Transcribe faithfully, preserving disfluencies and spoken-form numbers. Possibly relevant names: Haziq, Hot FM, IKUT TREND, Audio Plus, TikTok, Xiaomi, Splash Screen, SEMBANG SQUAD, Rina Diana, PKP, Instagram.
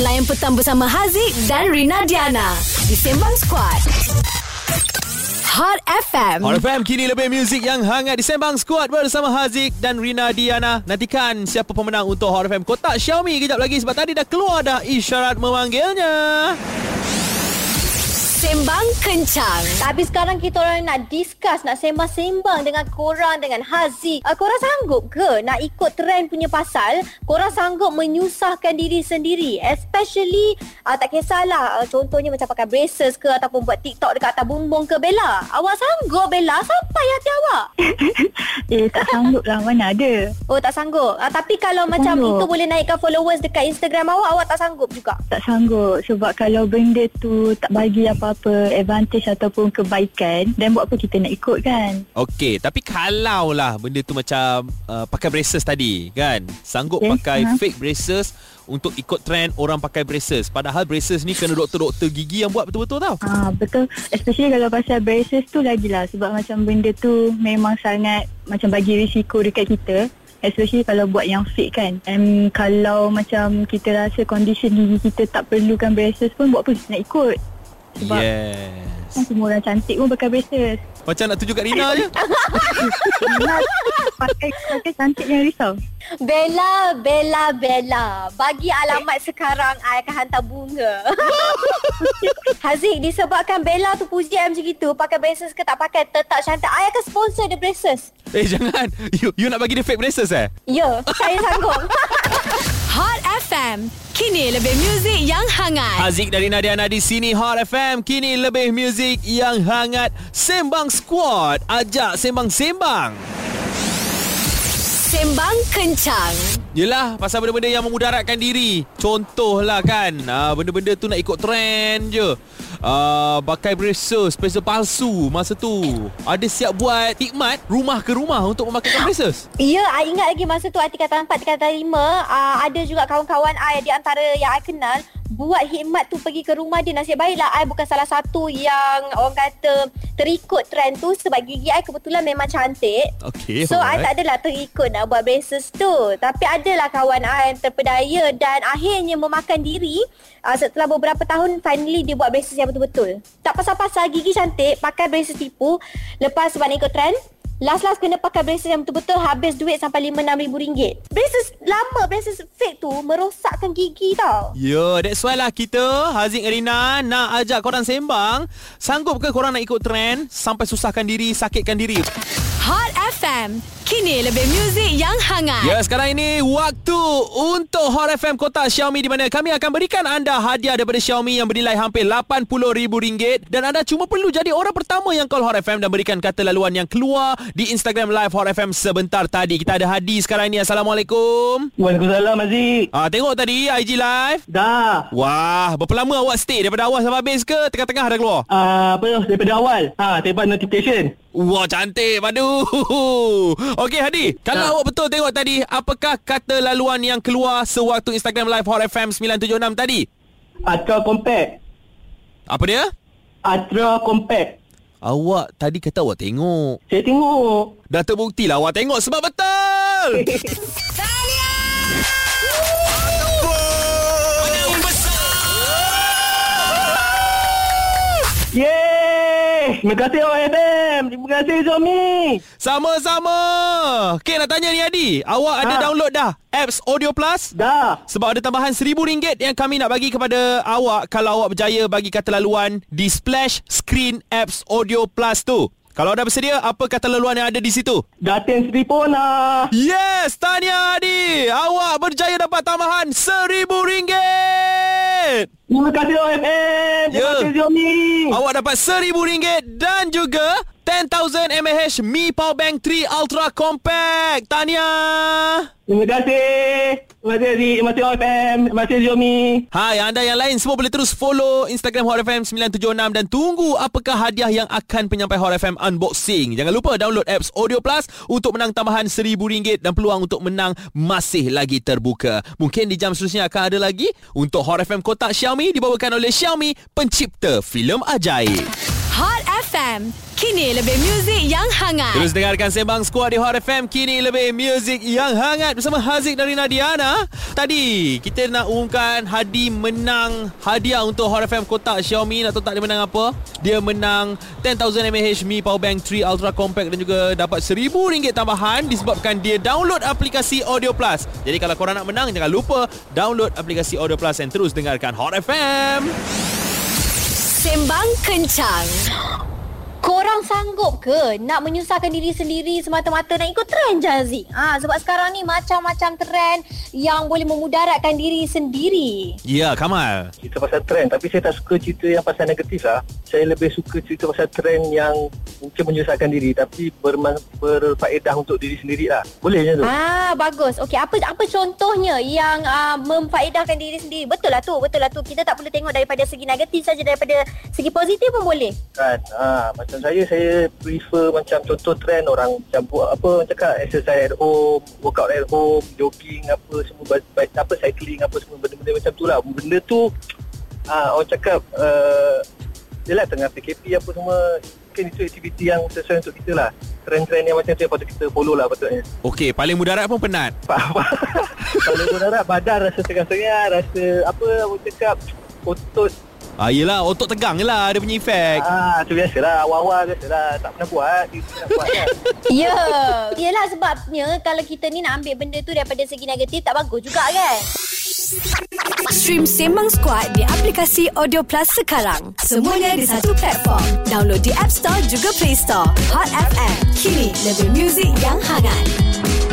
Layan petang bersama Haziq dan Rina Diana di Sembang Squad. Hot F M. Hot F M, kini lebih muzik yang hangat di Sembang Squad bersama Haziq dan Rina Diana. Nantikan siapa pemenang untuk Hot F M kotak Xiaomi kejap lagi sebab tadi dah keluar dah isyarat memanggilnya. Sembang Kencang. Tapi sekarang kita orang nak discuss, nak sembang-sembang dengan korang, dengan Haziq. Uh, korang sanggup ke nak ikut trend punya pasal? Korang sanggup menyusahkan diri sendiri? Especially, uh, tak kisahlah, uh, contohnya macam pakai braces ke ataupun buat TikTok dekat atas bumbung ke, Bella. Awak sanggup, Bella? Sampai hati awak? eh, tak sanggup lah. Mana ada. Oh, tak sanggup. Uh, tapi kalau tak macam sanggup. Itu boleh naikkan followers dekat Instagram awak, awak tak sanggup juga? Tak sanggup. Sebab kalau benda tu tak bagi apa apa advantage ataupun kebaikan, dan buat apa kita nak ikut kan. Okey, tapi kalau lah benda tu macam uh, pakai braces tadi kan, sanggup yes, pakai uh-huh. fake braces untuk ikut trend orang pakai braces, padahal braces ni kena doktor-doktor gigi yang buat betul-betul tau. Ah, betul. Especially kalau pasal braces tu lagilah, sebab macam benda tu memang sangat macam bagi risiko dekat kita, especially kalau buat yang fake kan. And kalau macam kita rasa condition gigi kita tak perlukan braces pun, buat apa kita nak ikut? Sebab yes. kan semua orang cantik pun pakai braces. Macam nak tunjuk kat Rina je. Rina pakai, pakai cantik yang risau. Bella, Bella, Bella, bagi alamat sekarang, I akan hantar bunga. Haziq, disebabkan Bella tu pujian macam gitu, pakai braces ke tak pakai, tetap cantik, I akan sponsor the braces. Eh, jangan. You, you nak bagi dia fake braces eh? Ya, saya sanggup. Hot F M, kini lebih muzik yang hangat. Haziq dan Rina Diana di sini. Hot F M, kini lebih muzik yang hangat. Sembang Squad, ajak sembang-sembang. Sembang Kencang. Yelah, pasal benda-benda yang memudaratkan diri. Contohlah kan, aa, benda-benda tu nak ikut trend je. Uh, pakai braces, braces palsu masa tu. Ada siap buat khidmat rumah ke rumah untuk memakaikan braces. Ya, I ingat lagi masa tu I tingkatan empat, tingkatan lima, uh, ada juga kawan-kawan I di antara yang I kenal buat khidmat tu pergi ke rumah dia. Nasib baiklah I bukan salah satu yang orang kata terikut trend tu, sebab gigi I kebetulan memang cantik. Okay, so alright. I tak adalah terikut nak buat braces tu. Tapi adalah kawan I yang terpedaya dan akhirnya memakan diri. Uh, setelah beberapa tahun, finally dia buat braces yang betul-betul. Tak pasal-pasal, gigi cantik, pakai braces tipu. Lepas sebab nak ikut trend, last-last kena pakai braces yang betul-betul, habis duit sampai lima enam ribu ringgit. Braces lama, braces fake tu merosakkan gigi tau. Ya, yeah, that's why lah kita, Haziq dan Rina, nak ajak korang sembang. Sanggup ke korang nak ikut trend sampai susahkan diri, sakitkan diri? Hot F M, kini lebih muzik yang hangat. Ya, sekarang ini waktu untuk Hot F M kotak Xiaomi, di mana kami akan berikan anda hadiah daripada Xiaomi yang bernilai hampir lapan puluh ribu ringgit. Dan anda cuma perlu jadi orang pertama yang call Hot F M dan berikan kata laluan yang keluar di Instagram Live Hot F M sebentar tadi. Kita ada Hadi sekarang ini. Assalamualaikum. Waalaikumsalam, Aziz. Ah, tengok tadi I G Live? Dah. Wah, berapa lama awak stay? Daripada awal sampai habis ke? Tengah-tengah dah keluar? Ah, apa? Daripada awal. Ah, tembak notification. Wah, cantik padu. Okey Hadi, kalau nah. awak betul tengok tadi, apakah kata laluan yang keluar sewaktu Instagram Live Hot F M sembilan tujuh enam tadi? Ultra Compact. Apa dia? Ultra Compact. Awak tadi kata awak tengok. Saya tengok. Dah terbuktilah awak tengok sebab betul. Tahniah! Menang besar. Yeay! Terima kasih O F M. Terima kasih Xiaomi. Sama-sama. Okey, nak tanya ni Hadi, awak ha. ada download dah apps Audio Plus? Dah. Sebab ada tambahan seribu ringgit yang kami nak bagi kepada awak kalau awak berjaya bagi kata laluan di Splash Screen apps Audio Plus tu. Kalau anda bersedia, apa kata laluan yang ada di situ? Datin Sri Pona. Yes, tahniah Hadi. Awak berjaya dapat tambahan seribu ringgit. Terima kasih O F M. Terima yeah. kasih Xiaomi. Awak dapat seribu ringgit dan juga sepuluh ribu miliampere jam Mi Power Bank tiga Ultra Compact. Tahniah. Terima kasih. Terima kasih Aziz. Terima kasih Hot F M. Terima kasih Xiaomi. Hai, anda yang lain semua boleh terus follow Instagram Hot F M sembilan tujuh enam dan tunggu apakah hadiah yang akan penyampai Hot F M unboxing. Jangan lupa download apps Audio Plus untuk menang tambahan seribu ringgit dan peluang untuk menang masih lagi terbuka. Mungkin di jam seterusnya akan ada lagi untuk Hot F M kotak Xiaomi dibawakan oleh Xiaomi, pencipta filem ajaib. Hot F M F M. Kini lebih muzik yang hangat. Terus dengarkan Sembang Squad di Hot F M. Kini lebih muzik yang hangat bersama Haziq dan Rina Diana. Tadi kita nak umumkan Hadi menang hadiah untuk Hot F M kotak Xiaomi. Nak tahu tak dia menang apa? Dia menang ten thousand milliamp hour Mi Power Bank three Ultra Compact dan juga dapat one thousand ringgit tambahan disebabkan dia download aplikasi Audio Plus. Jadi kalau korang nak menang, jangan lupa download aplikasi Audio Plus dan terus dengarkan Hot F M. Sembang Kencang. Korang sanggup ke nak menyusahkan diri sendiri semata-mata nak ikut trend je, Haziq? Ha, sebab sekarang ni macam-macam trend yang boleh memudaratkan diri sendiri. Ya, Kamal. Cerita pasal trend, tapi saya tak suka cerita yang pasal negatif lah. Saya lebih suka cerita pasal trend yang mungkin menyusahkan diri tapi berman- berfaedah untuk diri sendiri lah. Boleh je tu? Ah, bagus. Okey, apa apa contohnya yang uh, memfaedahkan diri sendiri? Betul lah tu, betul lah tu. Kita tak perlu tengok daripada segi negatif saja, daripada segi positif pun boleh. Kan, ah, ha, macam saya, saya prefer macam contoh trend orang macam buat apa, macam kat exercise at home, workout at home, jogging apa semua, apa cycling apa semua, benda-benda macam tu lah. Benda tu aa, orang cakap uh, yelah tengah P K P apa semua, mungkin itu aktiviti yang sesuai untuk kita lah. Trend-trend yang macam tu yang patut kita follow lah patutnya. Okey, paling mudarat pun penat. Paling mudarat badan rasa segar-segar, rasa apa orang cakap otot. Ah, yelah, otot tegang je lah dia punya efek. Ah, tu biasalah, awal-awal biasalah, tak pernah buat, dia tak buat kan. Ya, yeah. Yelah sebabnya kalau kita ni nak ambil benda tu daripada segi negatif tak bagus juga kan. Stream Sembang Squad di aplikasi Audio Plus sekarang. Semuanya di satu platform. Download di App Store juga Play Store. Hot F M, kini lebih muzik yang hangat.